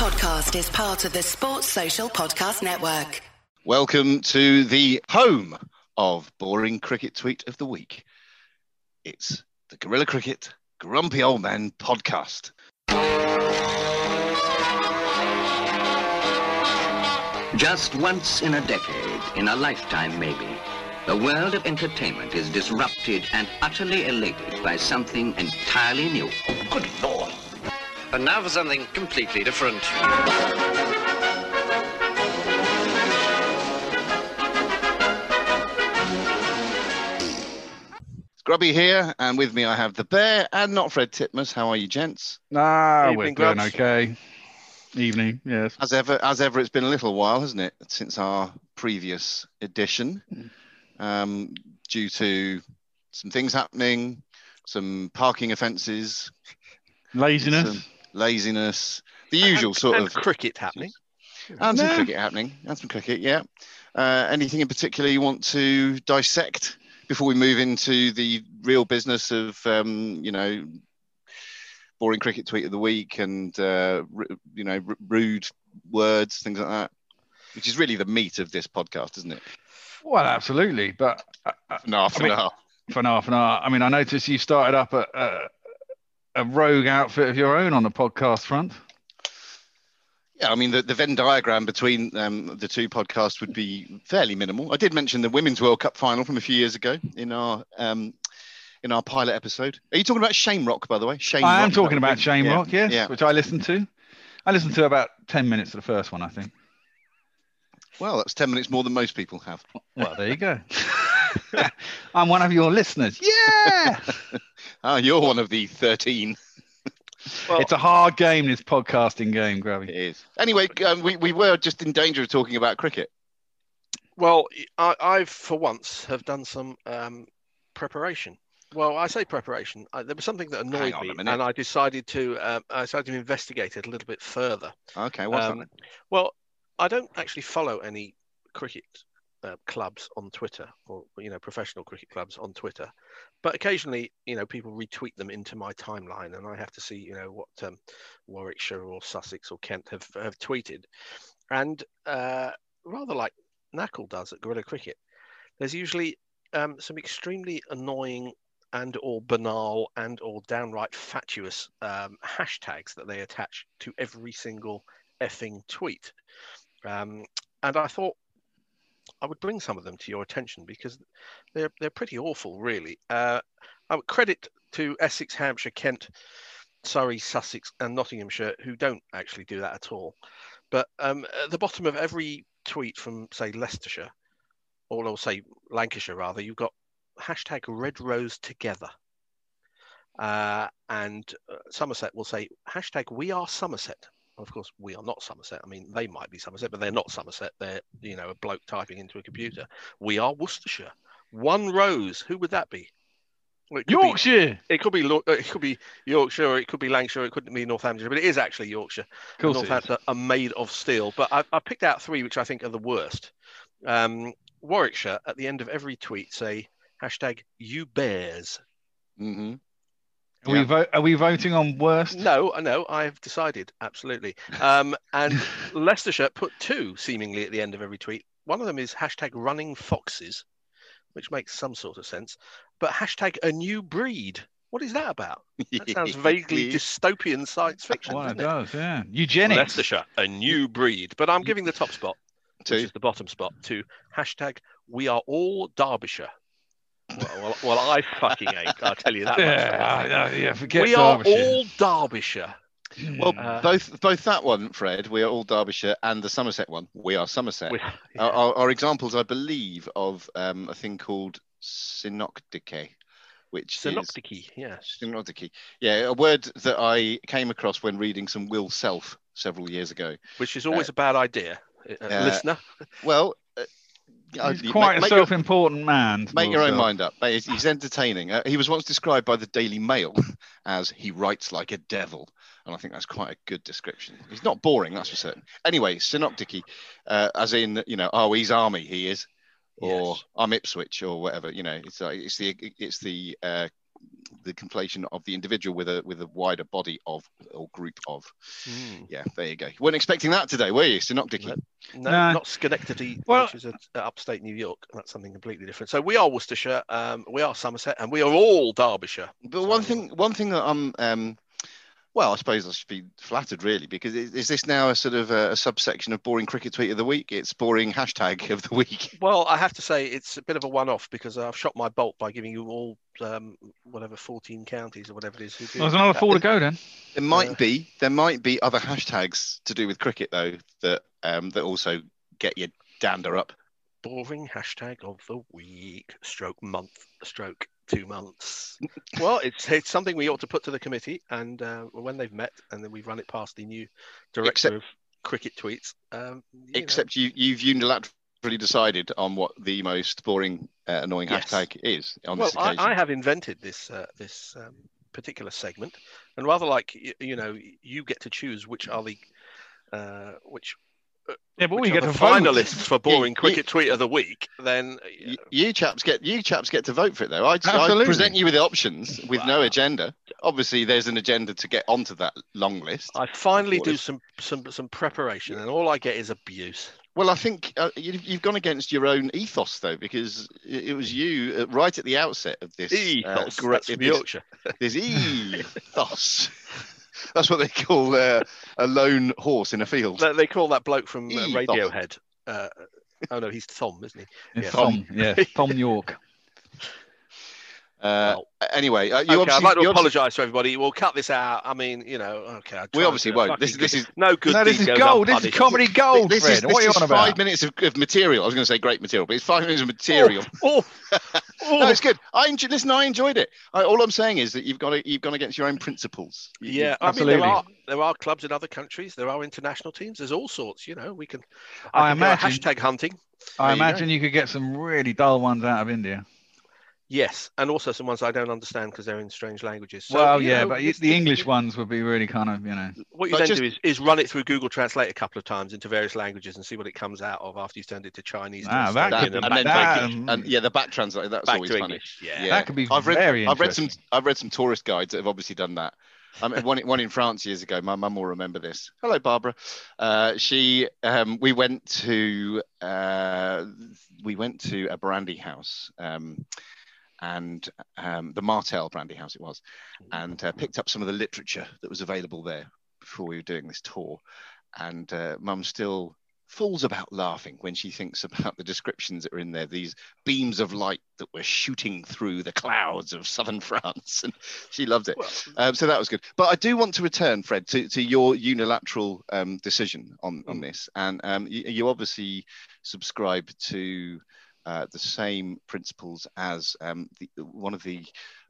podcast is part of the Sports Social Podcast Network. Welcome to the home of Boring Cricket Tweet of the Week. It's the Guerrilla Cricket Grumpy Old Man podcast. Just once in a decade, in a lifetime maybe, the world of entertainment is disrupted and utterly elated by something entirely new. Good Lord! And now for something completely different. It's Grubby here, and with me I have the Bear and not Fred Titmus. How are you, gents? Ah, we're doing okay. Evening, yes. As ever, it's been a little while, hasn't it, since our previous edition, due to some things happening, some parking offences, laziness, the usual sort of cricket happening, Yeah. Anything in particular you want to dissect before we move into the real business of Boring Cricket Tweet of the Week and, rude words, things like that, which is really the meat of this podcast, isn't it? Well, absolutely. But For an half an hour. I mean, I noticed you started up a rogue outfit of your own on the podcast front. Yeah, I mean, the Venn diagram between the two podcasts would be fairly minimal. I did mention the Women's World Cup final from a few years ago in our pilot episode. Are you talking about Shame Rock, by the way? I am talking about Shame Rock, yes. Which I listened to. I listened to about 10 minutes of the first one, I think. Well, that's 10 minutes more than most people have. Well, there you go. I'm one of your listeners. Yeah! You're one of the 13. Well, it's a hard game, this podcasting game, Grubby. It is. Anyway, we were just in danger of talking about cricket. Well, I for once, have done some preparation. Well, I say preparation. There was something that annoyed me, and I decided to investigate it a little bit further. Okay, what's that? Well, I don't actually follow any cricket clubs on Twitter, or professional cricket clubs on Twitter, but occasionally, people retweet them into my timeline, and I have to see, what Warwickshire or Sussex or Kent have tweeted, and rather like Knackle does at Guerrilla Cricket, there's usually some extremely annoying and or banal and or downright fatuous hashtags that they attach to every single effing tweet. And I thought I would bring some of them to your attention because they're pretty awful, really. I would credit to Essex, Hampshire, Kent, Surrey, Sussex and Nottinghamshire, who don't actually do that at all. But at the bottom of every tweet from, say, Leicestershire, or I'll say Lancashire rather, you've got hashtag Red Rose Together. And Somerset will say hashtag We Are Somerset. Of course, we are not Somerset. I mean, they might be Somerset, but they're not Somerset. They're, a bloke typing into a computer. We are Worcestershire. One Rose. Who would that be? Well, Yorkshire. It could be Yorkshire, or it could be Lancashire, or it couldn't be Northamptonshire, but it is actually Yorkshire. Northamptonshire are made of steel. But I picked out three which I think are the worst. Warwickshire, at the end of every tweet, say hashtag You Bears. Mm-hmm. Are we voting on worst? No, I've decided, absolutely. And Leicestershire put two, seemingly, at the end of every tweet. One of them is hashtag Running Foxes, which makes some sort of sense. But hashtag A New Breed. What is that about? That sounds vaguely dystopian science fiction, doesn't it? Well, it does, yeah. Eugenics. Leicestershire, A New Breed. But I'm giving the top spot, which is the bottom spot, to hashtag We Are All Derbyshire. Well, I fucking hate. I'll tell you that much. Forget We Are All Derbyshire. Well, both that one, Fred, We Are All Derbyshire, and the Somerset one, We Are Somerset, are examples, I believe, of a thing called synoptike, synoptike, a word that I came across when reading some Will Self several years ago, which is always a bad idea, listener. Well. He's quite a self-important man. Make your own mind up. He's entertaining. He was once described by the Daily Mail as he writes like a devil. And I think that's quite a good description. He's not boring, that's for certain. Anyway, synoptike, as in, he's Army, he is. Or I'm Ipswich or whatever. It's the the conflation of the individual with a wider body of or group of. Yeah, there you go. You weren't expecting that today, were you? Synoptic. No, not Schenectady, well, which is upstate New York. That's something completely different. So we are Worcestershire, we are Somerset, and we are all Derbyshire. But one thing that I'm well, I suppose I should be flattered, really, because is this now a sort of a subsection of Boring Cricket Tweet of the Week? It's Boring Hashtag of the Week. Well, I have to say it's a bit of a one-off because I've shot my bolt by giving you all, 14 counties or whatever it is. Well, there's another four to go then. There might be other hashtags to do with cricket, though, that also get your dander up. Boring Hashtag of the Week, stroke month, stroke 2 months. Well, it's something we ought to put to the committee, and when they've met, and then we run it past the new director of cricket tweets. You've unilaterally decided on what the most boring, annoying hashtag is on this occasion. I have invented this this particular segment, and rather like you get to choose which are the we get the finalists for Boring Cricket Tweet of the Week. Then you chaps get to vote for it, though. I present you with the options with no agenda. Obviously, there's an agenda to get onto that long list. I finally do some preparation, and all I get is abuse. Well, I think you've gone against your own ethos, though, because it was you right at the outset of this. Ethos, that's from Yorkshire. There's ethos. That's what they call a lone horse in a field. They call that bloke from Radiohead. Oh no, he's Thom, isn't he? Yeah. Thom, yeah, Thom Yorke. Anyway, I'd like to apologise to everybody. We'll cut this out. I mean, we obviously won't. This is no good. No, this is gold. This is comedy gold. This what are you on about? 5 minutes of material. I was going to say great material, but it's 5 minutes of material. No, it's good. I enjoyed it. All I'm saying is that you've gone against your own principles. Yeah, absolutely. I mean, there are clubs in other countries. There are international teams. There's all sorts. We can. I imagine hashtag hunting. I imagine you could get some really dull ones out of India. Yes, and also some ones I don't understand because they're in strange languages. So, but the English ones would be really kind of, What you then do is run it through Google Translate a couple of times into various languages and see what it comes out of after you've turned it to Chinese. Ah, the back translate. That's back always funny. English, yeah, that could be very interesting. I've read some tourist guides that have obviously done that. I mean, one in France years ago. My mum will remember this. Hello, Barbara. We went to a brandy house. And the Martell brandy house it was, and picked up some of the literature that was available there before we were doing this tour. And Mum still falls about laughing when she thinks about the descriptions that are in there, these beams of light that were shooting through the clouds of southern France. And she loved it. Well, so that was good. But I do want to return, Fred, to your unilateral decision on this. And you obviously subscribe to... the same principles as one of the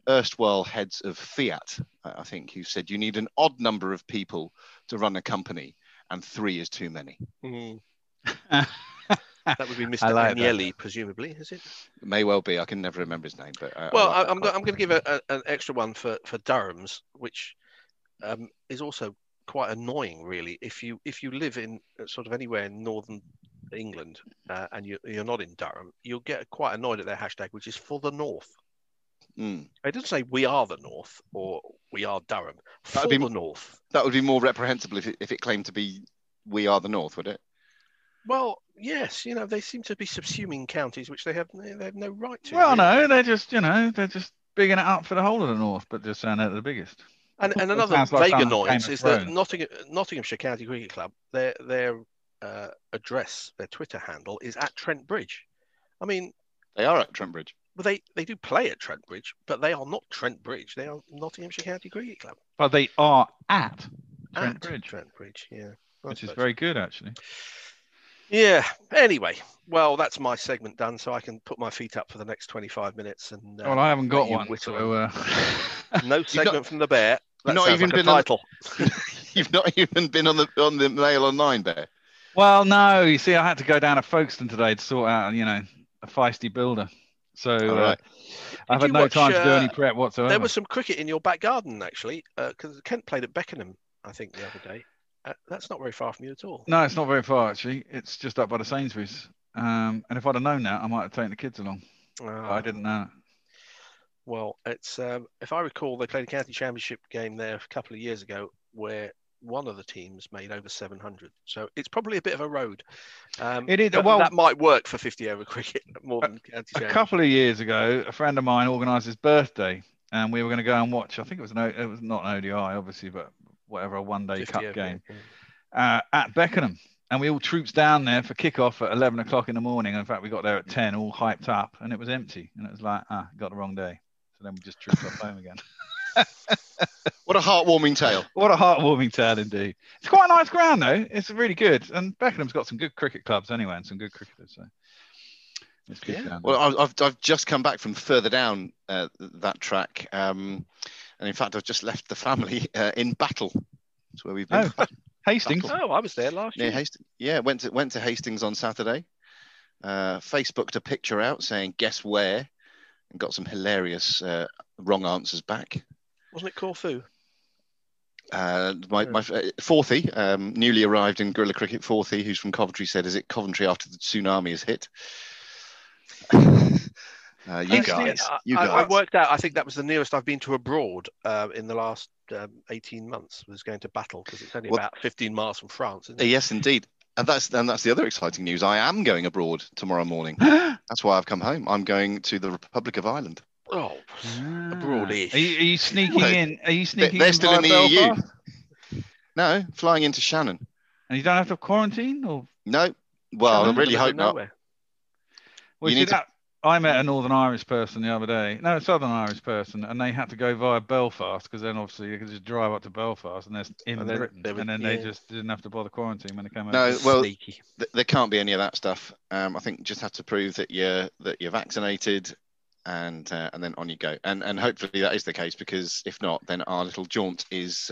erstwhile heads of Fiat, I think, who said you need an odd number of people to run a company, and 3 is too many. That would be Mr. Agnelli, presumably, is it? It may well be. I can never remember his name. But I'm going to give an extra one for Durham's, which is also quite annoying, really. If you live in sort of anywhere in northern England and you're not in Durham, you'll get quite annoyed at their hashtag, which is for the North. It doesn't say we are the North or we are Durham. For the North. That would be more reprehensible if it claimed to be we are the North, would it? Well, yes. They seem to be subsuming counties which they have no right to. Well, really. No, they're just bigging it up for the whole of the North, but just saying they're the biggest. And another vague annoyance is that Nottinghamshire County Cricket Club, their address, their Twitter handle is at Trent Bridge. I mean, they are at Trent Bridge. Well, they do play at Trent Bridge, but they are not Trent Bridge. They are Nottinghamshire County Cricket Club. But they are at Trent Bridge. Trent Bridge, yeah, which is very good actually. Yeah. Anyway, well, that's my segment done, so I can put my feet up for the next 25 minutes. And well, I haven't got one. So, no segment from the bear. That not even like been title. You've not even been on the Mail Online bear. Well, no, you see, I had to go down to Folkestone today to sort out, a feisty builder. So I've had no time to do any prep whatsoever. There was some cricket in your back garden, actually, because Kent played at Beckenham, I think, the other day. That's not very far from you at all. No, it's not very far, actually. It's just up by the Sainsbury's. And if I'd have known that, I might have taken the kids along. But I didn't know. well, it's if I recall, they played a county championship game there a couple of years ago where one of the teams made over 700. So it's probably a bit of a road. It is. Well, that might work for 50-over cricket more than county championship. A couple of years ago, a friend of mine organised his birthday, and we were going to go and watch. I think it was not an ODI, obviously, but whatever, a one-day cup game at Beckenham. And we all trooped down there for kickoff at 11 o'clock in the morning. In fact, we got there at 10, all hyped up, and it was empty. And it was like, got the wrong day. So then we just trooped off home again. What a heartwarming tale. What a heartwarming tale indeed. It's quite a nice ground, though. It's really good. And Beckenham's got some good cricket clubs anyway and some good cricketers. So it's good. Yeah. Well, I've just come back from further down that track. And in fact, I've just left the family in Battle. That's where we've been. Oh. Hastings. Oh, I was there last year. Hastings. Yeah, went to Hastings on Saturday. Facebooked a picture out saying, guess where? And got some hilarious wrong answers back. Wasn't it Corfu? My Forthy, newly arrived in Guerrilla Cricket, Forthy, who's from Coventry, said, is it Coventry after the tsunami has hit? You guys. I worked out, I think that was the nearest I've been to abroad in the last 18 months, was going to Battle, because it's only about 15 miles from France, isn't it? Yes, indeed. And that's the other exciting news. I am going abroad tomorrow morning. That's why I've come home. I'm going to the Republic of Ireland. Oh, abroad-ish. Are you sneaking in? Are you sneaking in? They're still in the Belfast? EU. No, flying into Shannon. And you don't have to quarantine? Or no. Well, Shannon, I really hope not. Well, I met a Northern Irish person the other day. No, a Southern Irish person, and they had to go via Belfast, because then obviously you could just drive up to Belfast and they're in Britain, and then they just didn't have to bother quarantine when they came out. No, well, there can't be any of that stuff. I think you just have to prove that you're vaccinated, and then on you go. And hopefully that is the case, because if not, then our little jaunt is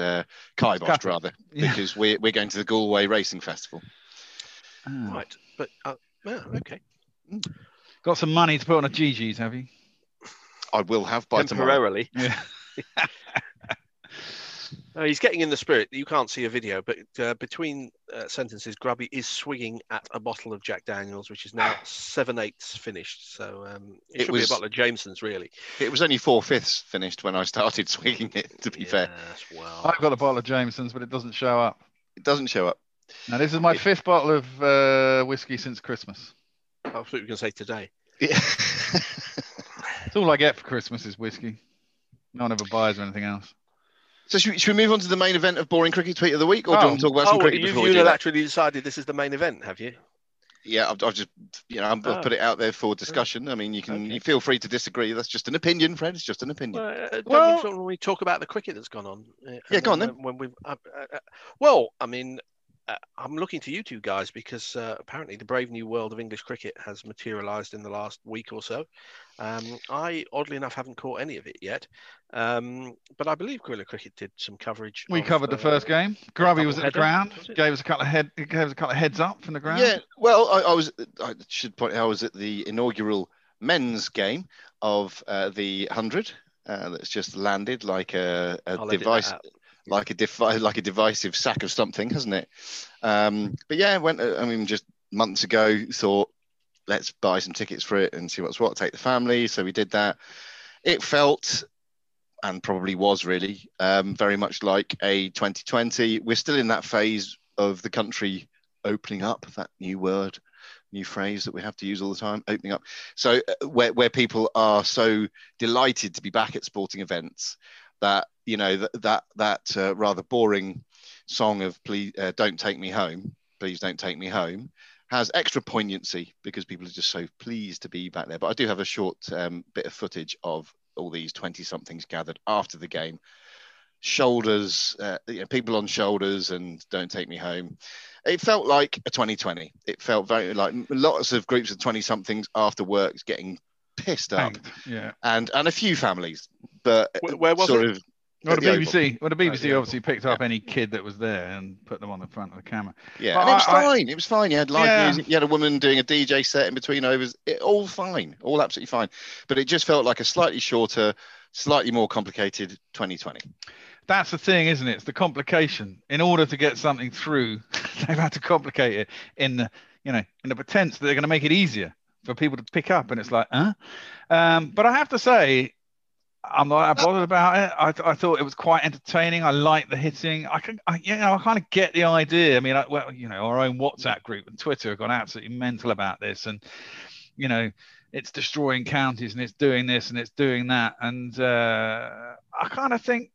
kiboshed rather, because we're going to the Galway Racing Festival. Oh. Right, but okay. Mm. Got some money to put on a Gigi's, have you? I will have by temporarily. Tomorrow. Yeah. He's getting in the spirit. You can't see a video, but between sentences, Grubby is swigging at a bottle of Jack Daniels, which is now 7/8 finished. So it should be a bottle of Jameson's, really. It was only 4/5 finished when I started swigging it, to be fair. Well, I've got a bottle of Jameson's, but it doesn't show up. Now, this is my fifth bottle of whiskey since Christmas. I thought you were going to say today. Yeah. It's all I get for Christmas is whiskey. No one ever buys or anything else. So should we move on to the main event of Boring Cricket Tweet of the Week, or do you want to talk about some cricket before we do that? You've actually decided this is the main event, have you? Yeah, I've just I've put it out there for discussion. I mean, you feel free to disagree. That's just an opinion, Fred. It's just an opinion. When we talk about the cricket that's gone on. Go on then. I'm looking to you two guys, because apparently the brave new world of English cricket has materialised in the last week or so. I, oddly enough, haven't caught any of it yet. But I believe Guerrilla Cricket did some coverage. We covered the first game. Grubby was at the ground. Gave us a couple of heads up from the ground. Yeah, well, I should point out, I was at the inaugural men's game of the 100 that's just landed like a device. Like a divisive sack of something, hasn't it? But yeah, just months ago, thought, let's buy some tickets for it and see what's what, take the family. So we did that. It felt, and probably was really, very much like a 2020. We're still in that phase of the country opening up, that new phrase that we have to use all the time, opening up. So where people are so delighted to be back at sporting events that, that rather boring song of please don't take me home, please don't take me home, has extra poignancy because people are just so pleased to be back there. But I do have a short bit of footage of all these 20-somethings gathered after the game, shoulders, people on shoulders, and don't take me home. It felt like a 2020. It felt very like lots of groups of 20-somethings after work getting pissed up, and a few families, but where was sort it? Of well, the BBC. Well, the BBC obviously picked up any kid that was there and put them on the front of the camera. Yeah, and it was fine. You had live music. You had a woman doing a DJ set in between overs. It all fine, all absolutely fine. But it just felt like a slightly shorter, slightly more complicated 2020. That's the thing, isn't it? It's the complication. In order to get something through, they've had to complicate it in the in the pretense that they're going to make it easier for people to pick up, and it's like, huh? But I have to say, I'm not that bothered about it. I thought it was quite entertaining. I liked the hitting. I kind of get the idea. I mean, our own WhatsApp group and Twitter have gone absolutely mental about this, and you know, it's destroying counties and it's doing this and it's doing that. And I kind of think,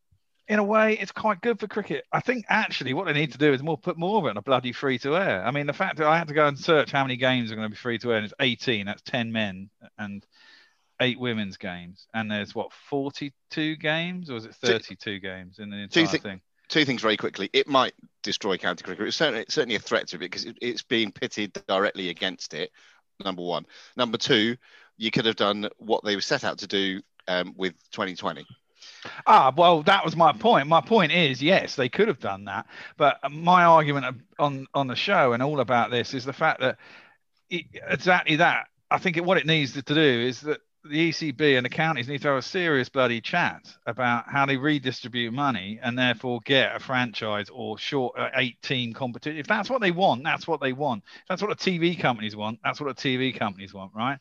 in a way, it's quite good for cricket. I think actually what they need to do is put more of it on a bloody free to air. I mean, the fact that I had to go and search how many games are going to be free to air, and it's 18. That's 10 men and 8 women's games, and there's 42 games, or is it 32 games in the entire thing? Two things very quickly. It might destroy county cricket. It's certainly a threat to it, because it's being pitted directly against it. Number one. Number two, you could have done what they were set out to do with 2020. Well, that was my point. My point is, yes, they could have done that. But my argument on the show and all about this is the fact that exactly that. I think what it needs to do is that the ECB and the counties need to have a serious bloody chat about how they redistribute money and therefore get a franchise or short 8-team competition. If that's what they want, that's what they want. If that's what the TV companies want, that's what the TV companies want, right?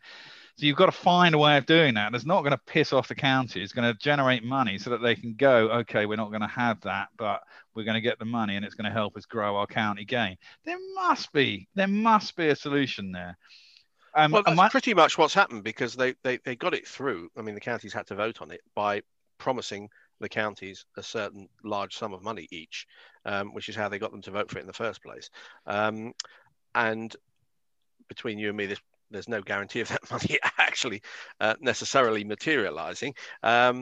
So you've got to find a way of doing that. It's not going to piss off the county. It's going to generate money so that they can go, okay, we're not going to have that, but we're going to get the money and it's going to help us grow our county game. There must be a solution there. Well, that's pretty much what's happened, because they got it through. I mean, the counties had to vote on it by promising the counties a certain large sum of money each, which is how they got them to vote for it in the first place. And between you and me, there's no guarantee of that money actually necessarily materialising. A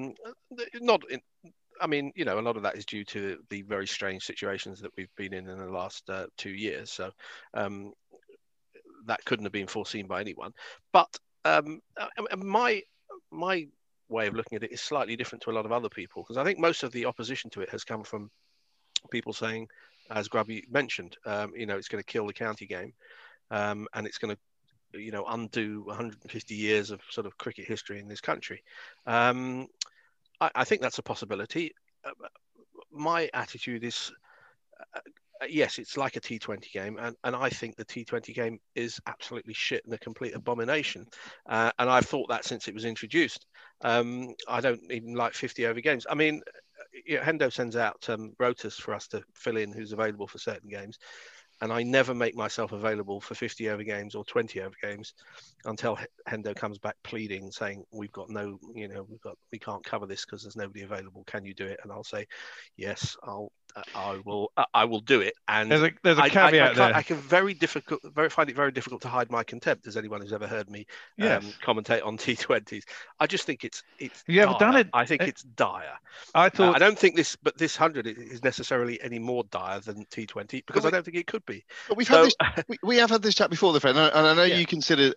lot of that is due to the very strange situations that we've been in the last 2 years. So, that couldn't have been foreseen by anyone. But my way of looking at it is slightly different to a lot of other people, because I think most of the opposition to it has come from people saying, as Grubby mentioned, it's going to kill the county game, and it's going to, undo 150 years of sort of cricket history in this country. I think that's a possibility. My attitude is... yes, it's like a T20 game, and I think the T20 game is absolutely shit and a complete abomination. And I've thought that since it was introduced. I don't even like 50-over games. I mean, Hendo sends out rotas for us to fill in who's available for certain games, and I never make myself available for 50-over games or 20-over games until Hendo comes back pleading, saying, we can't cover this because there's nobody available. Can you do it? And I'll say, yes, I will do it. And there's a caveat there. I can find it very difficult to hide my contempt, as anyone who's ever heard me commentate on T20s. I just think it's. You haven't done it. I think it's dire. I don't think this 100 is necessarily any more dire than T20, because I don't think it could be. But we have had this chat before, and I know you consider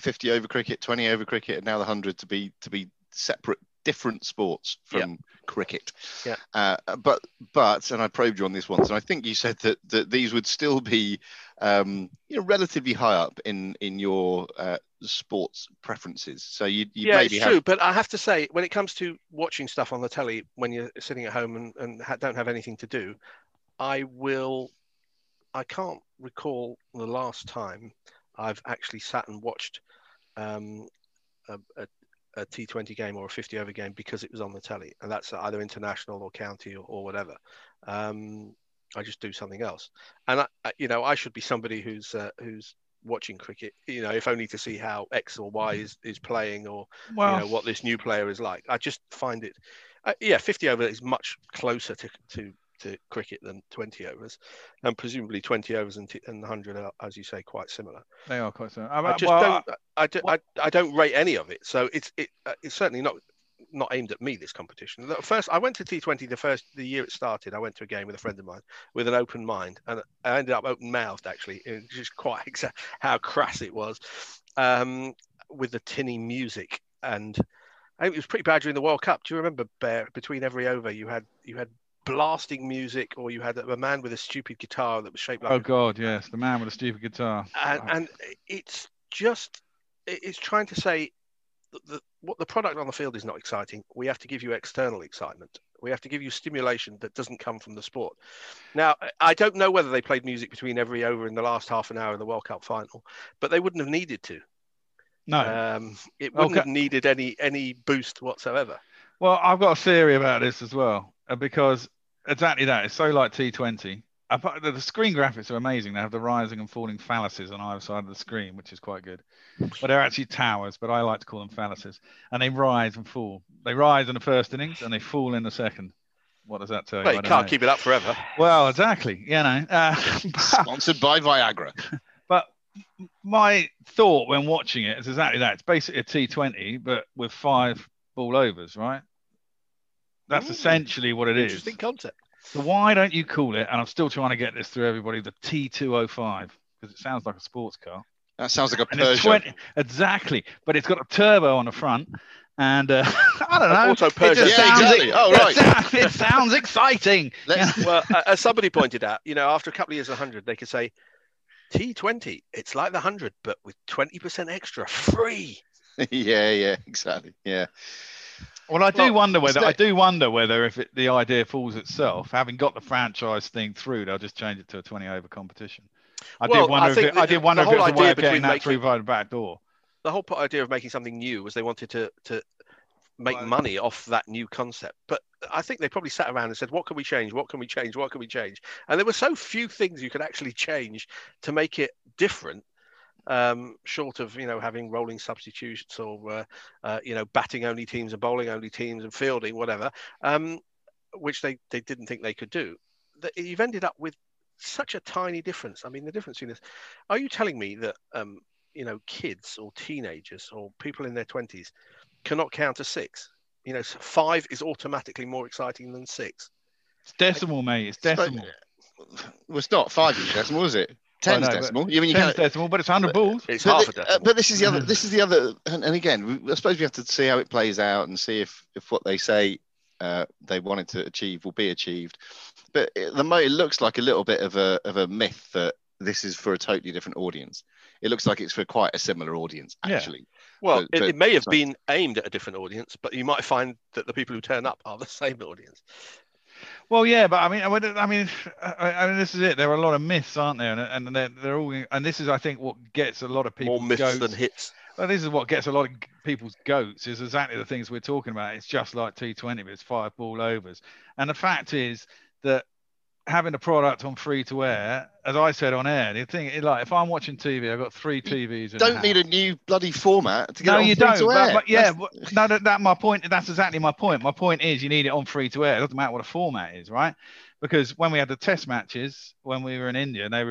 50 over cricket, 20 over cricket, and now the 100 to be separate, different sports from cricket. Yeah. But and I probed you on this once, and I think you said that these would still be relatively high up in your sports preferences. So true. But I have to say, when it comes to watching stuff on the telly when you're sitting at home and don't have anything to do, I can't recall the last time I've actually sat and watched a T20 game or a 50-over game because it was on the telly, and that's either international or county or whatever. I just do something else, and I should be somebody who's watching cricket, if only to see how X or Y is playing, or what this new player is like. I just find it, 50-over is much closer to cricket than 20 overs, and presumably 20 overs and 100 are, as you say, quite similar. They are quite similar. I don't rate any of it, so it's certainly not aimed at me, this competition. First, I went to T20 the year it started. I went to a game with a friend of mine with an open mind, and I ended up open-mouthed, actually. It was just quite how crass it was, with the tinny music, and I think it was pretty bad during the World Cup. Do you remember, Bear, between every over you had blasting music, or you had a man with a stupid guitar that was shaped like the man with a stupid guitar, and it's trying to say that what the product on the field is not exciting. We have to give you external excitement. We have to give you stimulation that doesn't come from the sport. Now, I don't know whether they played music between every over in the last half an hour of the World Cup final, but they wouldn't have needed to. No, it wouldn't have needed any boost whatsoever. Well, I've got a theory about this as well, because exactly that. It's so like T20. The screen graphics are amazing. They have the rising and falling phalluses on either side of the screen, which is quite good. But they're actually towers, but I like to call them phalluses. And they rise and fall. They rise in the first innings and they fall in the second. What does that tell you? Well, you can't keep it up forever. Well, exactly. You know. Sponsored by Viagra. But my thought when watching it is exactly that. It's basically a T20, but with 5 ball overs, right? That's essentially what it is. Interesting concept. So why don't you call it, and I'm still trying to get this through everybody, the T205, because it sounds like a sports car. That sounds like a Peugeot. Exactly. But it's got a turbo on the front. And I don't know. Auto Peugeot. Yeah, exactly. Oh, right. It sounds exciting. Well, as somebody pointed out, you know, after a couple of years of 100, they could say, T20, it's like the 100, but with 20% extra free. Yeah, exactly. Yeah. Well, I do wonder whether if the idea falls itself, having got the franchise thing through, they'll just change it to a 20-over competition. I did wonder if it was a way of getting that through by the back door. The whole idea of making something new was they wanted to make money off that new concept. But I think they probably sat around and said, what can we change? What can we change? What can we change? And there were so few things you could actually change to make it different. Short of, you know, having rolling substitutions or, you know, batting only teams and bowling only teams and fielding, whatever, which they didn't think they could do. You've ended up with such a tiny difference. I mean, the difference in this, are you telling me that, you know, kids or teenagers or people in their 20s cannot count to 6? You know, 5 is automatically more exciting than 6. It's decimal, mate. It's decimal. Well, it's not 5 is decimal, is it? 10's decimal. But, but it's 100 balls. It's half a decimal. But this is the other. And again, I suppose we have to see how it plays out and see if what they say they wanted to achieve will be achieved. But it looks like a little bit of a myth that this is for a totally different audience. It looks like it's for quite a similar audience, actually. Yeah. Well, it may have been aimed at a different audience, but you might find that the people who turn up are the same audience. Well, yeah, but I mean, this is it. There are a lot of myths, aren't there? And they're all, and this is, I think, what gets a lot of people more myths than hits. Well, this is what gets a lot of people's goats is exactly the things we're talking about. It's just like T20, but it's 5 ball overs. And the fact is that having a product on free to air, as I said on air, the thing, like if I'm watching TV, I've got 3 TVs. You don't need a new bloody format to get it on free to air. No, you don't. But yeah, that's exactly my point. My point is you need it on free to air. It doesn't matter what a format is, right? Because when we had the test matches, when we were in India and they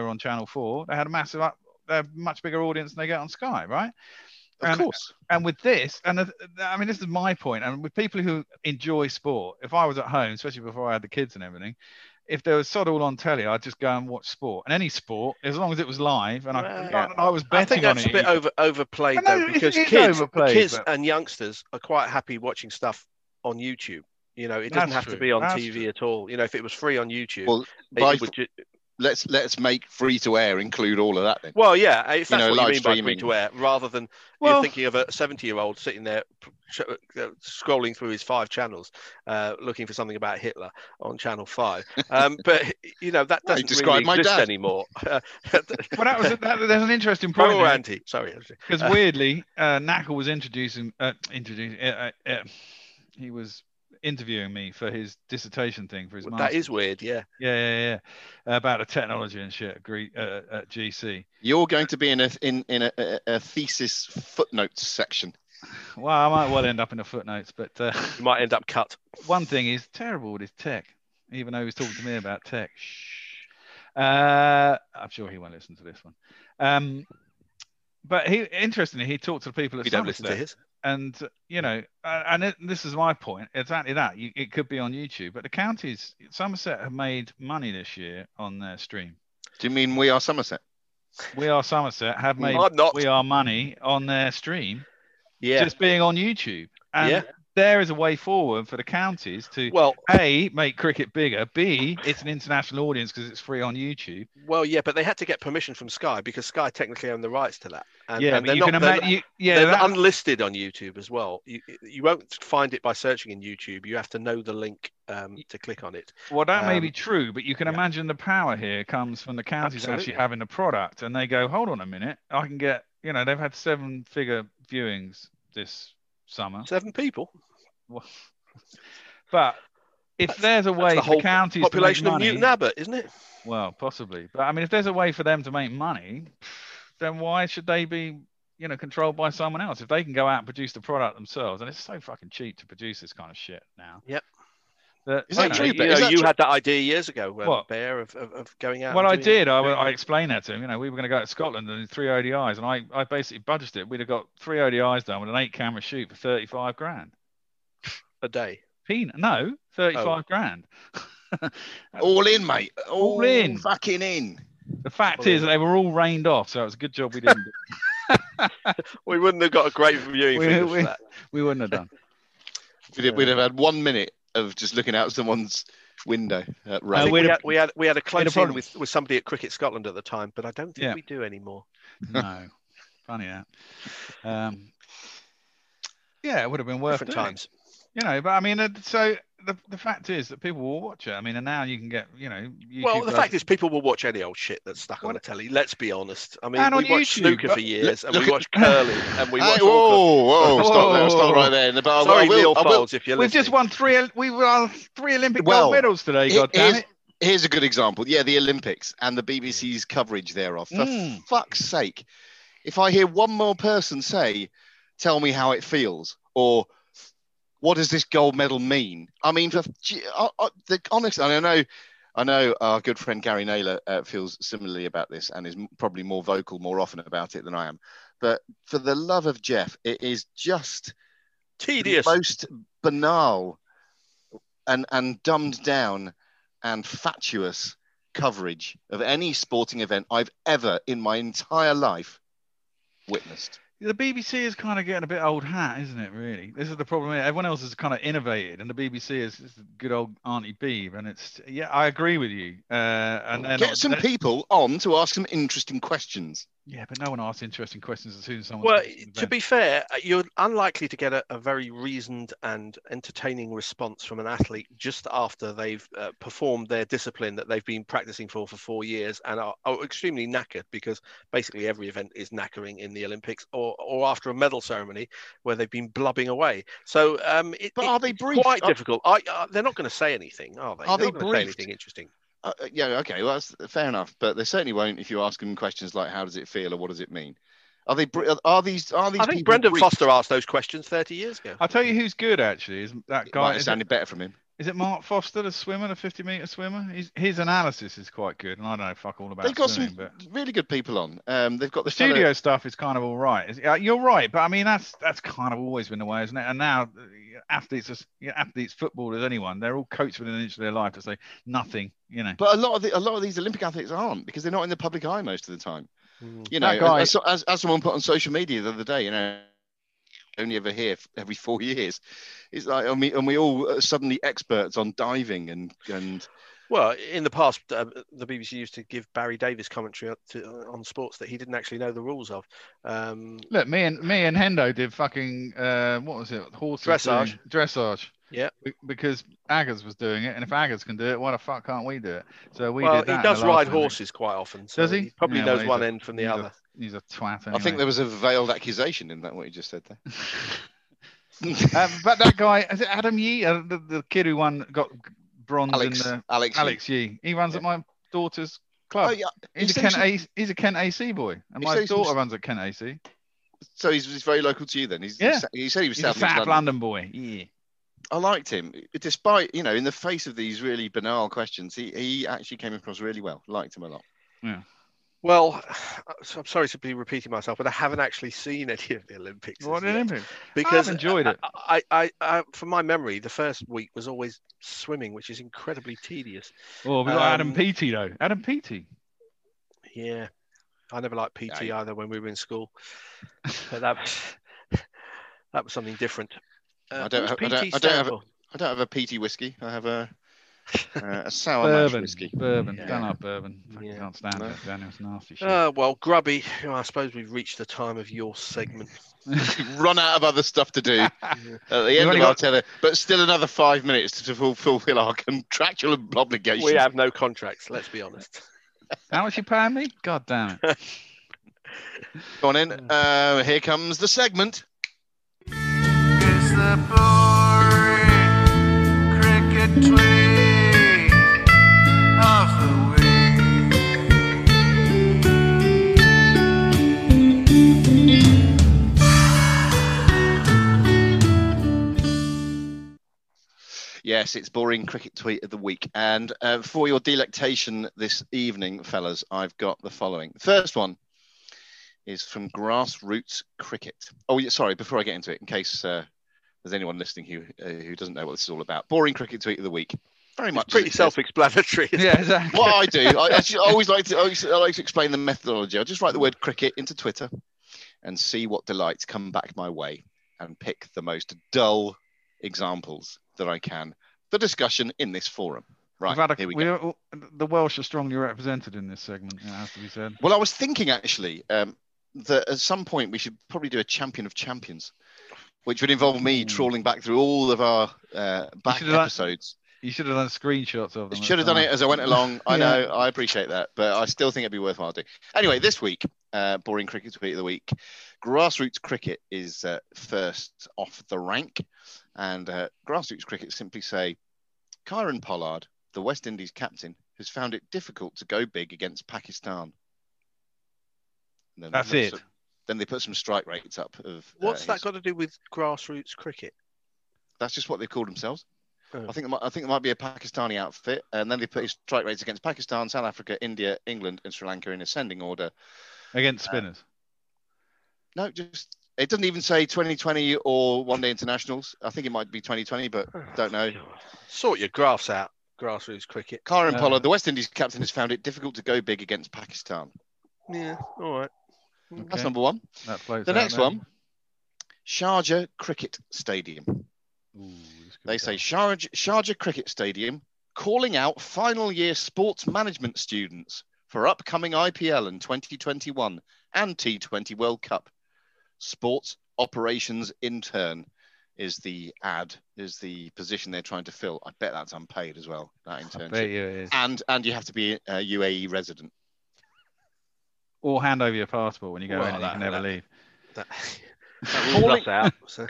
were on Channel 4, they had a much bigger audience than they get on Sky, right? Of course. And with this, I mean, this is my point. And with people who enjoy sport, if I was at home, especially before I had the kids and everything, if there was sod all on telly, I'd just go and watch sport. And any sport, as long as it was live, and I was betting on it. I think that's a bit overplayed, though, because kids and youngsters are quite happy watching stuff on YouTube. You know, it doesn't have to be on TV at all. You know, if it was free on YouTube, let's make free to air include all of that then. Well, yeah, if that's what you mean by free to air, rather than you're thinking of a 70-year-old sitting there scrolling through his 5 channels, looking for something about Hitler on Channel 5. But you know that doesn't really exist anymore. Well, there's an interesting point. Oh, Andy, sorry, because weirdly, Knackle was he was interviewing me for his dissertation thing for his master's. That is weird, yeah. About the technology and shit at GC. You're going to be in a thesis footnotes section. Well, I might well end up in the footnotes, but you might end up cut. One thing is terrible with his tech, even though he's talking to me about tech. I'm sure he won't listen to this one. But interestingly, he talked to the people at Somerset. You don't listen to his. And, you know, this is my point, exactly that. It could be on YouTube, but the counties, Somerset have made money this year on their stream. Do you mean We Are Somerset? We Are Somerset have made We Are money on their stream, just being on YouTube. And there is a way forward for the counties to, A, make cricket bigger, B, it's an international audience because it's free on YouTube. Well, yeah, but they had to get permission from Sky because Sky technically owned the rights to that. They're unlisted on YouTube as well. You won't find it by searching in YouTube. You have to know the link to click on it. Well, that may be true, but you can imagine the power here comes from the counties actually having the product, and they go, hold on a minute, I can get, you know, they've had 7-figure viewings this summer. 7 people. But if there's a way for counties to make money... population of Newton Abbott, isn't it? Well, possibly. But, I mean, if there's a way for them to make money, then why should they be, you know, controlled by someone else? If they can go out and produce the product themselves, and it's so fucking cheap to produce this kind of shit now. Yep. That, is that true? You had that idea years ago, Bear, of going out. Well, I did. I explained that to him. You know, we were going to go to Scotland and do 3 ODIs, and I basically budgeted it. We'd have got 3 ODIs done with an 8-camera shoot for $35,000 a day. No, 35 grand. All in, mate. All in. Fucking in. The fact is, they were all rained off, so it was a good job we didn't. We wouldn't have got a great viewing. We wouldn't have done. We'd have had 1 minute of just looking out someone's window. We had a close-in with somebody at Cricket Scotland at the time, but I don't think we do anymore. No, funny that. It would have been worth different times. You know, but I mean, so the fact is that people will watch it. I mean, and now you can get, you know... YouTube fact is people will watch any old shit that's stuck on the telly. Let's be honest. I mean, we watched snooker for years, and we watched curling, and we watched... Stop right there. Sorry, Neil Foles, if you're listening. We've just won 3 Olympic gold medals today, goddammit. Here's a good example. Yeah, the Olympics and the BBC's coverage thereof. For fuck's sake, if I hear one more person say, tell me how it feels, or... what does this gold medal mean? I mean, honestly, I know our good friend Gary Naylor feels similarly about this and is probably more vocal more often about it than I am. But for the love of Jeff, it is just tedious, most banal and dumbed down and fatuous coverage of any sporting event I've ever in my entire life witnessed. The BBC is kind of getting a bit old hat, isn't it, really? This is the problem. Everyone else has kind of innovated, and the BBC is good old Auntie Beeb, and it's... Yeah, I agree with you. Get some people on to ask some interesting questions. Yeah, but no one asks interesting questions as soon as someone... Well, to be fair, you're unlikely to get a very reasoned and entertaining response from an athlete just after they've performed their discipline that they've been practicing for 4 years and are extremely knackered, because basically every event is knackering in the Olympics, or after a medal ceremony where they've been blubbing away. So are they briefed? Quite difficult. They're not going to say anything, are they? They're not going to say anything interesting. Well, that's fair enough, but they certainly won't if you ask them questions like "How does it feel?" or "What does it mean?" Are these? I think Brendan Foster asked those questions 30 years ago. I'll tell you who's good actually. Is that guy? Might have sounded better from him. Is it Mark Foster, the swimmer, the 50-meter swimmer? His analysis is quite good, and I don't know fuck all about. They've got swimming, some really good people on. They've got the studio stuff is kind of all right. You're right, but I mean that's kind of always been the way, isn't it? And now athletes, footballers, anyone, they're all coached within an inch of their life to say nothing, you know. But a lot of these Olympic athletes aren't, because they're not in the public eye most of the time. You know, as someone put on social media the other day, you know, only ever here every 4 years. It's like, and we all are suddenly experts on diving and. Well, in the past, the BBC used to give Barry Davies commentary on sports that he didn't actually know the rules of. Look, me and Hendo did fucking what was it? Horse dressage. Dressage. Yeah. Because Aggers was doing it, and if Aggers can do it, why the fuck can't we do it? So we did that. He does ride horses quite often. So does he? He probably knows one end from the other. He's a twat. Anyway. I think there was a veiled accusation in that what you just said there. But that guy, is it Adam Yee, the kid who got bronze, Alex Yee. He runs at my daughter's club. Oh, yeah. He's a Kent AC boy, and my daughter runs at Kent AC. So he's very local to you then. He said he was South London boy. Yeah. I liked him, despite, you know, in the face of these really banal questions, he actually came across really well. Liked him a lot. Yeah. Well, I'm sorry to be repeating myself, but I haven't actually seen any of the Olympics. What an Olympics! Because I've enjoyed it. I, from my memory, the first week was always swimming, which is incredibly tedious. Oh, we got Adam Peaty though. Adam Peaty. Yeah, I never liked Peaty either when we were in school. But that was something different. I don't have a Peaty whiskey. I have a sour bourbon whiskey. Bourbon, yeah. Done up bourbon. I can't stand it. Daniel's nasty shit. Well, Grubby, I suppose we've reached the time of your segment. Run out of other stuff to do at the end of our tether, but still another 5 minutes to fulfill our contractual obligations. We have no contracts, let's be honest. How much you paying me? God damn it. Go on in. Here comes the segment. It's the boring Yes, it's Boring Cricket Tweet of the Week. And for your delectation this evening, fellas, I've got the following. The first one is from Grassroots Cricket. Oh, yeah, sorry, before I get into it, in case there's anyone listening who doesn't know what this is all about. Boring Cricket Tweet of the Week. Very much. It's pretty self-explanatory. Yeah, exactly. What I do, I always like to explain the methodology. I just write the word cricket into Twitter and see what delights come back my way and pick the most dull examples that I can. The discussion in this forum. Right, here we go. The Welsh are strongly represented in this segment, it has to be said. Well, I was thinking, actually, that at some point we should probably do a Champion of Champions, which would involve me trawling back through all of our back episodes. You should have done screenshots of them. I should have done it as I went along. I know, I appreciate that, but I still think it'd be worthwhile doing. Anyway, this week, Boring Cricket Tweet of the Week. Grassroots Cricket is first off the rank, and Grassroots Cricket simply say, Kyron Pollard, the West Indies captain, has found it difficult to go big against Pakistan. That's it. Then they put some strike rates up. What's that got to do with Grassroots Cricket? That's just what they call themselves. Oh. I think it might be a Pakistani outfit. And then they put strike rates against Pakistan, South Africa, India, England and Sri Lanka in ascending order. Against spinners? No, just... It doesn't even say 2020 or one-day internationals. I think it might be 2020, but don't know. Sort your graphs out, Grassroots Cricket. Kyron Pollard, the West Indies captain, has found it difficult to go big against Pakistan. Yeah, all right. Okay. That's number one. That floats the next one, Sharjah Cricket Stadium. Ooh, they say Sharjah Cricket Stadium calling out final year sports management students for upcoming IPL and 2021 and T20 World Cup. Sports operations intern is the position they're trying to fill. I bet that's unpaid as well, that internship. I bet you it is. And you have to be a UAE resident. Or hand over your passport when you go in and you can never leave.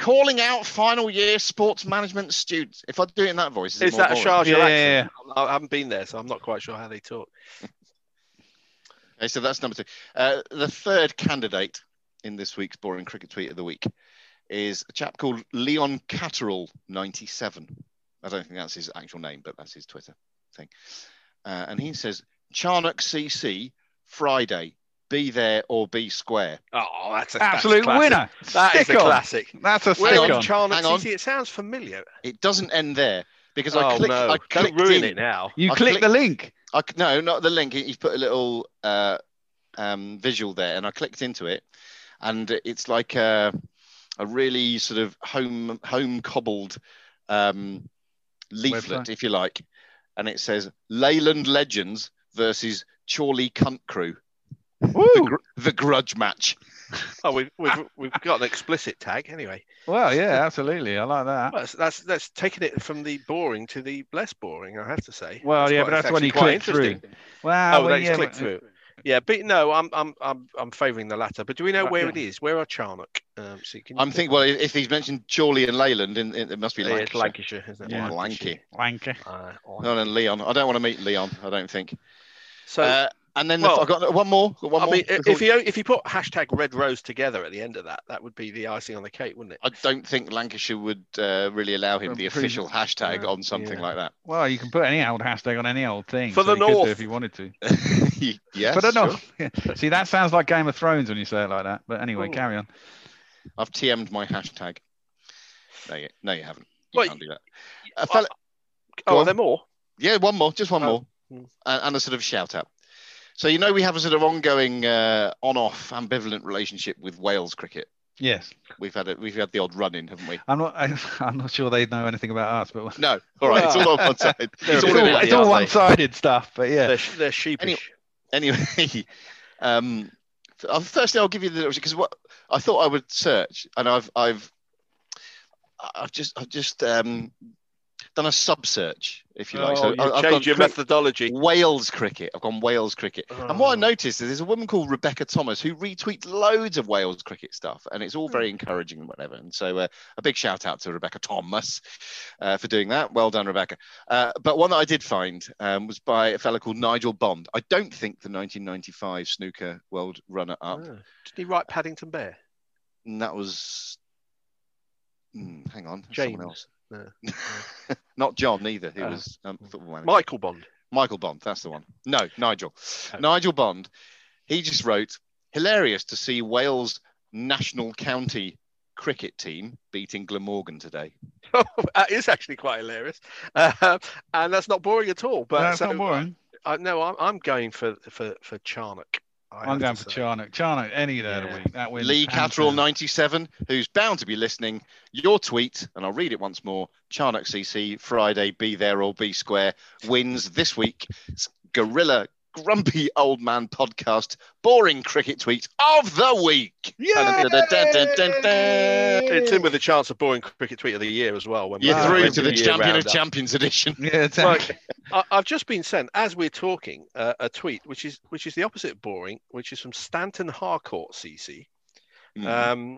Calling out final year sports management students. If I do it in that voice, is that a Sharjah accent? Yeah. I haven't been there, so I'm not quite sure how they talk. Okay, so that's number two. The third candidate in this week's Boring Cricket Tweet of the Week is a chap called Leon Catterall 97. I don't think that's his actual name, but that's his Twitter thing. And he says, Charnock CC, Friday, be there or be square. Oh, that's an absolute winner. That is a classic. That's a stick on. Charnock CC, it sounds familiar. It doesn't end there because I clicked Don't ruin it now. You click the link. No, not the link. He's put a little visual there and I clicked into it. And it's like a really sort of home cobbled leaflet, if you like. And it says Leyland Legends versus Chorley Cunt Crew. The grudge match. Oh, we've got an explicit tag anyway. Well, yeah, absolutely. I like that. Well, that's taking it from the boring to the less boring, I have to say. Well, that's but that's when you click through. Wow. Oh, that's click through. Yeah, but no, I'm favouring the latter. But do we know where it is? Where are Charnock? Well, if he's mentioned Chorley and Leyland, it must be Lancashire. Yeah, Lancashire, isn't it? Yeah. Lancashire. No, Leon. I don't want to meet Leon. I don't think. So, and then I've got one more. If you put hashtag Red Rose together at the end of that, that would be the icing on the cake, wouldn't it? I don't think Lancashire would really allow him the official hashtag on something like that. Well, you can put any old hashtag on any old thing for the North if you wanted to. Yes, but enough. Sure. See, that sounds like Game of Thrones when you say it like that. But anyway, carry on. I've TM'd my hashtag. No, you haven't. You can't do that. Are there more? Yeah, one more. Just one more. And a sort of shout out. So, we have a sort of ongoing on-off ambivalent relationship with Wales cricket. Yes. We've had the odd run in, haven't we? I'm not sure they know anything about us, but no. All right. It's all on one side. It's all one-sided stuff, but yeah. They're sheepish. Anyway, firstly, I'll give you the because what I thought I would search, and I've just done a sub search, if you like. So I've changed your methodology. Wales cricket. I've gone Wales cricket. Oh. And what I noticed is there's a woman called Rebecca Thomas who retweets loads of Wales cricket stuff, and it's all very encouraging and whatever. And so a big shout out to Rebecca Thomas for doing that. Well done, Rebecca. But one that I did find was by a fella called Nigel Bond. I don't think the 1995 snooker world runner-up. Oh. Did he write Paddington Bear? And that was... hang on, James. Someone else. No. Not John either. He was football manager. Michael Bond. Michael Bond, that's the one. No, Nigel. Oh. Nigel Bond. He just wrote, "Hilarious to see Wales national county cricket team beating Glamorgan today." That is actually quite hilarious, and that's not boring at all. But no, not boring. I'm going for Charnock. I'm down for Charnock. Charnock any day of the week. That wins. Lee Catterall 97, who's bound to be listening. Your tweet, and I'll read it once more. Charnock CC Friday, be there or be square, wins this week's Guerrilla Grumpy Old Man Podcast Boring Cricket Tweet of the Week. Yay! It's in with a chance of Boring Cricket Tweet of the Year as well. You're through to the Champion of Champions edition. Yeah, exactly. Right. I've just been sent, as we're talking, a tweet which is the opposite of boring, which is from Stanton Harcourt CC. Mm-hmm.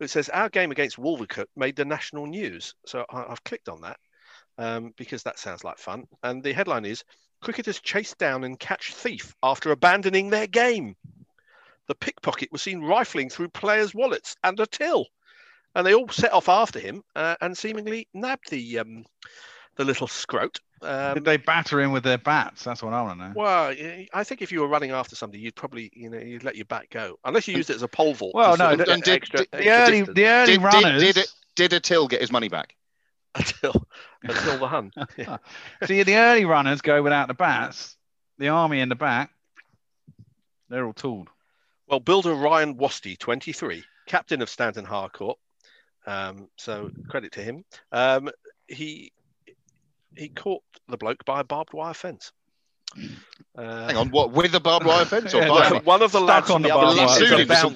It says, "Our game against Wolvercote made the national news." So I've clicked on that because that sounds like fun. And the headline is, "Cricketers chase down and catch thief after abandoning their game. The pickpocket was seen rifling through players' wallets and a till." And they all set off after him and seemingly nabbed the little scrote. Did they batter him with their bats? That's what I want to know. Well, I think if you were running after somebody, you'd probably, you'd let your bat go. Unless you used it as a pole vault. Well, no. The early runners... Did a till get his money back? Until the Hun. Yeah. See, the early runners go without the bats. The army in the back, they're all tooled. Well, builder Ryan Wasty, 23, captain of Stanton Harcourt. So credit to him. He caught the bloke by a barbed wire fence. Hang on, what, with a barbed wire fence? Or one of the lads from the other team.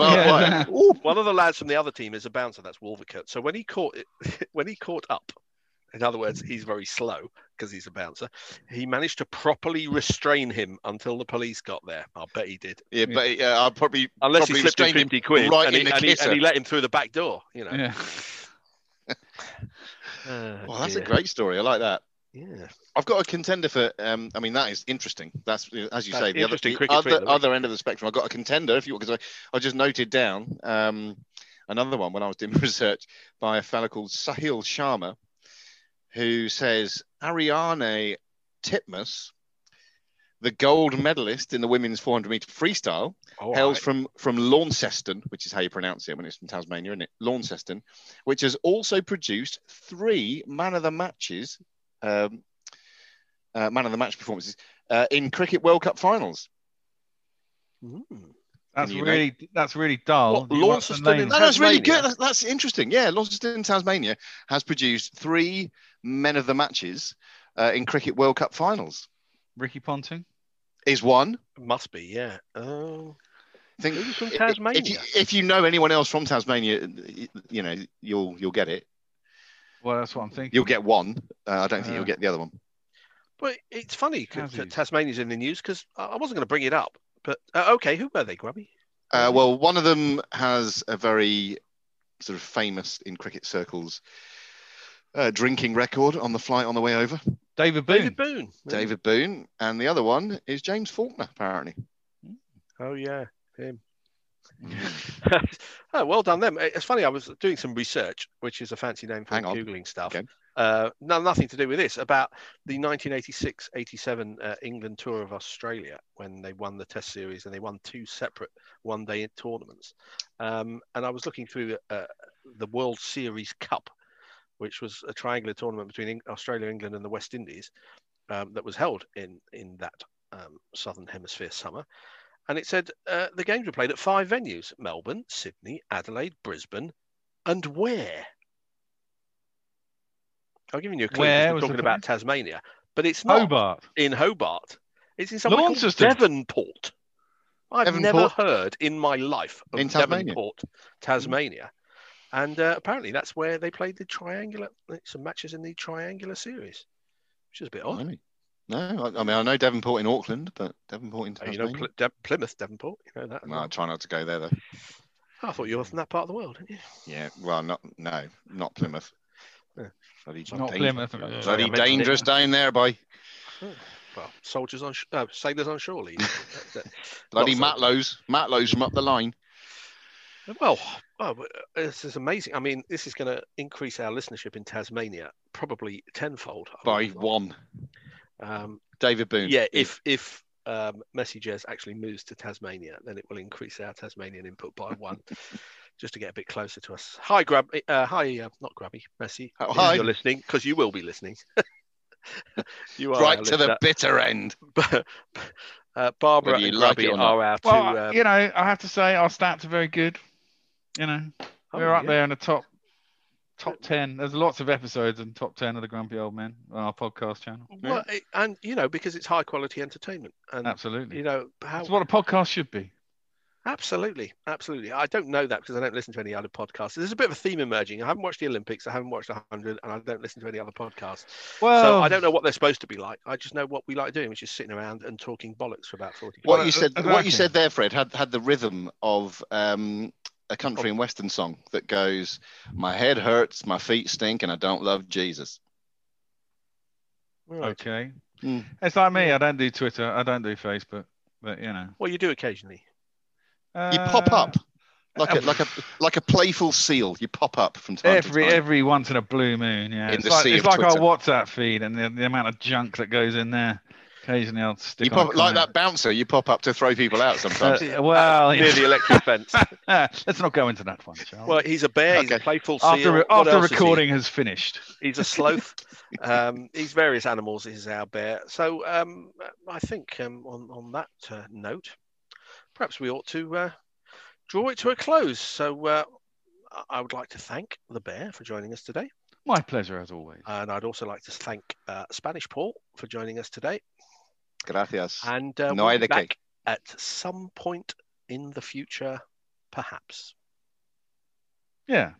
One of the lads from the other team is a bouncer. That's Wolvercote. So when he caught up, in other words, he's very slow because he's a bouncer. He managed to properly restrain him until the police got there. I bet he did. Yeah, but I'll probably unless he slipped him 50 quid right in the kisser, and he let him through the back door. You know. Yeah. Well, that's a great story. I like that. Yeah, I've got a contender for. That is interesting. That's as you say, the other end of the spectrum. I've got a contender if you want, because I just noted down another one when I was doing research by a fella called Sahil Sharma, who says Ariane Titmus, the gold medalist in the women's 400 meter freestyle, hails from Launceston, which is how you pronounce it when it's from Tasmania, isn't it? Launceston, which has also produced 3 man of the match performances in Cricket World Cup finals. Mm. That's really dull. Launceston, that's really good. That's interesting. Yeah, Launceston, Tasmania has produced 3 men of the matches in Cricket World Cup finals. Ricky Ponting is one. Must be, yeah. Oh. I think who's from Tasmania? If you know anyone else from Tasmania, you'll get it. Well, that's what I'm thinking. You'll get one. I don't think you'll get the other one. But it's funny because Tasmania's in the news because I wasn't going to bring it up. But okay, who were they, Grubby? Well, one of them has a very sort of famous in cricket circles drinking record on the flight on the way over. David Boon, and the other one is James Faulkner, apparently. Oh yeah, him. Oh, well done them. It's funny, I was doing some research, which is a fancy name for googling stuff. Okay. Nothing to do with this, about the 1986-87 England tour of Australia when they won the Test series and they won 2 separate one-day tournaments. And I was looking through the World Series Cup, which was a triangular tournament between Australia, England and the West Indies that was held in that Southern Hemisphere summer. And it said the games were played at 5 venues: Melbourne, Sydney, Adelaide, Brisbane, and where? I'm giving you a clue. We're talking about Tasmania, but it's not Hobart. In Hobart. It's in somewhere called Devonport. I've never heard in my life of Devonport, Tasmania. And apparently that's where they played the triangular, some matches in the triangular series, which is a bit odd. Really? No, I mean, I know Devonport in Auckland, but Devonport in Tasmania. You know, Plymouth, Devonport, you know that. No, I try not to go there, though. Oh, I thought you were from that part of the world, didn't you? Yeah, well, not Plymouth. Yeah. Bloody dangerous down there, boy. Oh, well, sailors on shore leave. Bloody Matlows from up the line. Well, this is amazing. I mean, this is going to increase our listenership in Tasmania probably tenfold. By one. David Boon. Yeah, if Messages actually moves to Tasmania, then it will increase our Tasmanian input by one, just to get a bit closer to us. Hi, Messy. Oh, hi. You're listening, because you will be listening. You are right to the bitter end. Barbara and Grubby are our two. Well, I have to say our stats are very good. We're up there in the top 10. There's lots of episodes in top 10 of the Grumpy Old Men on our podcast channel. Well, because it's high quality entertainment. And, absolutely. That's what a podcast should be. Absolutely. Absolutely. I don't know that because I don't listen to any other podcasts. There's a bit of a theme emerging. I haven't watched the Olympics. I haven't watched 100 and I don't listen to any other podcasts. Well, so I don't know what they're supposed to be like. I just know what we like doing, which is sitting around and talking bollocks for about 40 minutes. What you said there, Fred, had the rhythm of... a country and western song that goes, my head hurts, my feet stink, and I don't love Jesus. Right. Okay. Mm. It's like me. I don't do Twitter. I don't do Facebook. But, Well, you do occasionally. You pop up. Like a playful seal. You pop up from time to time. Every once in a blue moon, yeah. It's like our WhatsApp feed and the amount of junk that goes in there. Occasionally, I'll stick. You pop like that bouncer. You pop up to throw people out sometimes. Near the electric fence. Let's not go into that one, shall we? Well, he's a bear. Okay. He's a playful seal. After recording has finished, he's a sloth. He's various animals. He's our bear. So I think on that note, perhaps we ought to draw it to a close. So I would like to thank the bear for joining us today. My pleasure, as always. And I'd also like to thank Spanish Paul for joining us today. Gracias. And we'll be back at some point in the future, perhaps. Yeah.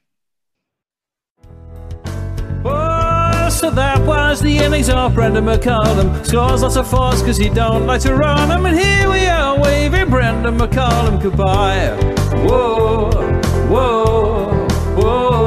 Oh, so that was the innings of Brendan McCullum. Scores lots of fours because he don't like to run them. And here we are waving Brendan McCullum goodbye. Whoa, whoa, whoa.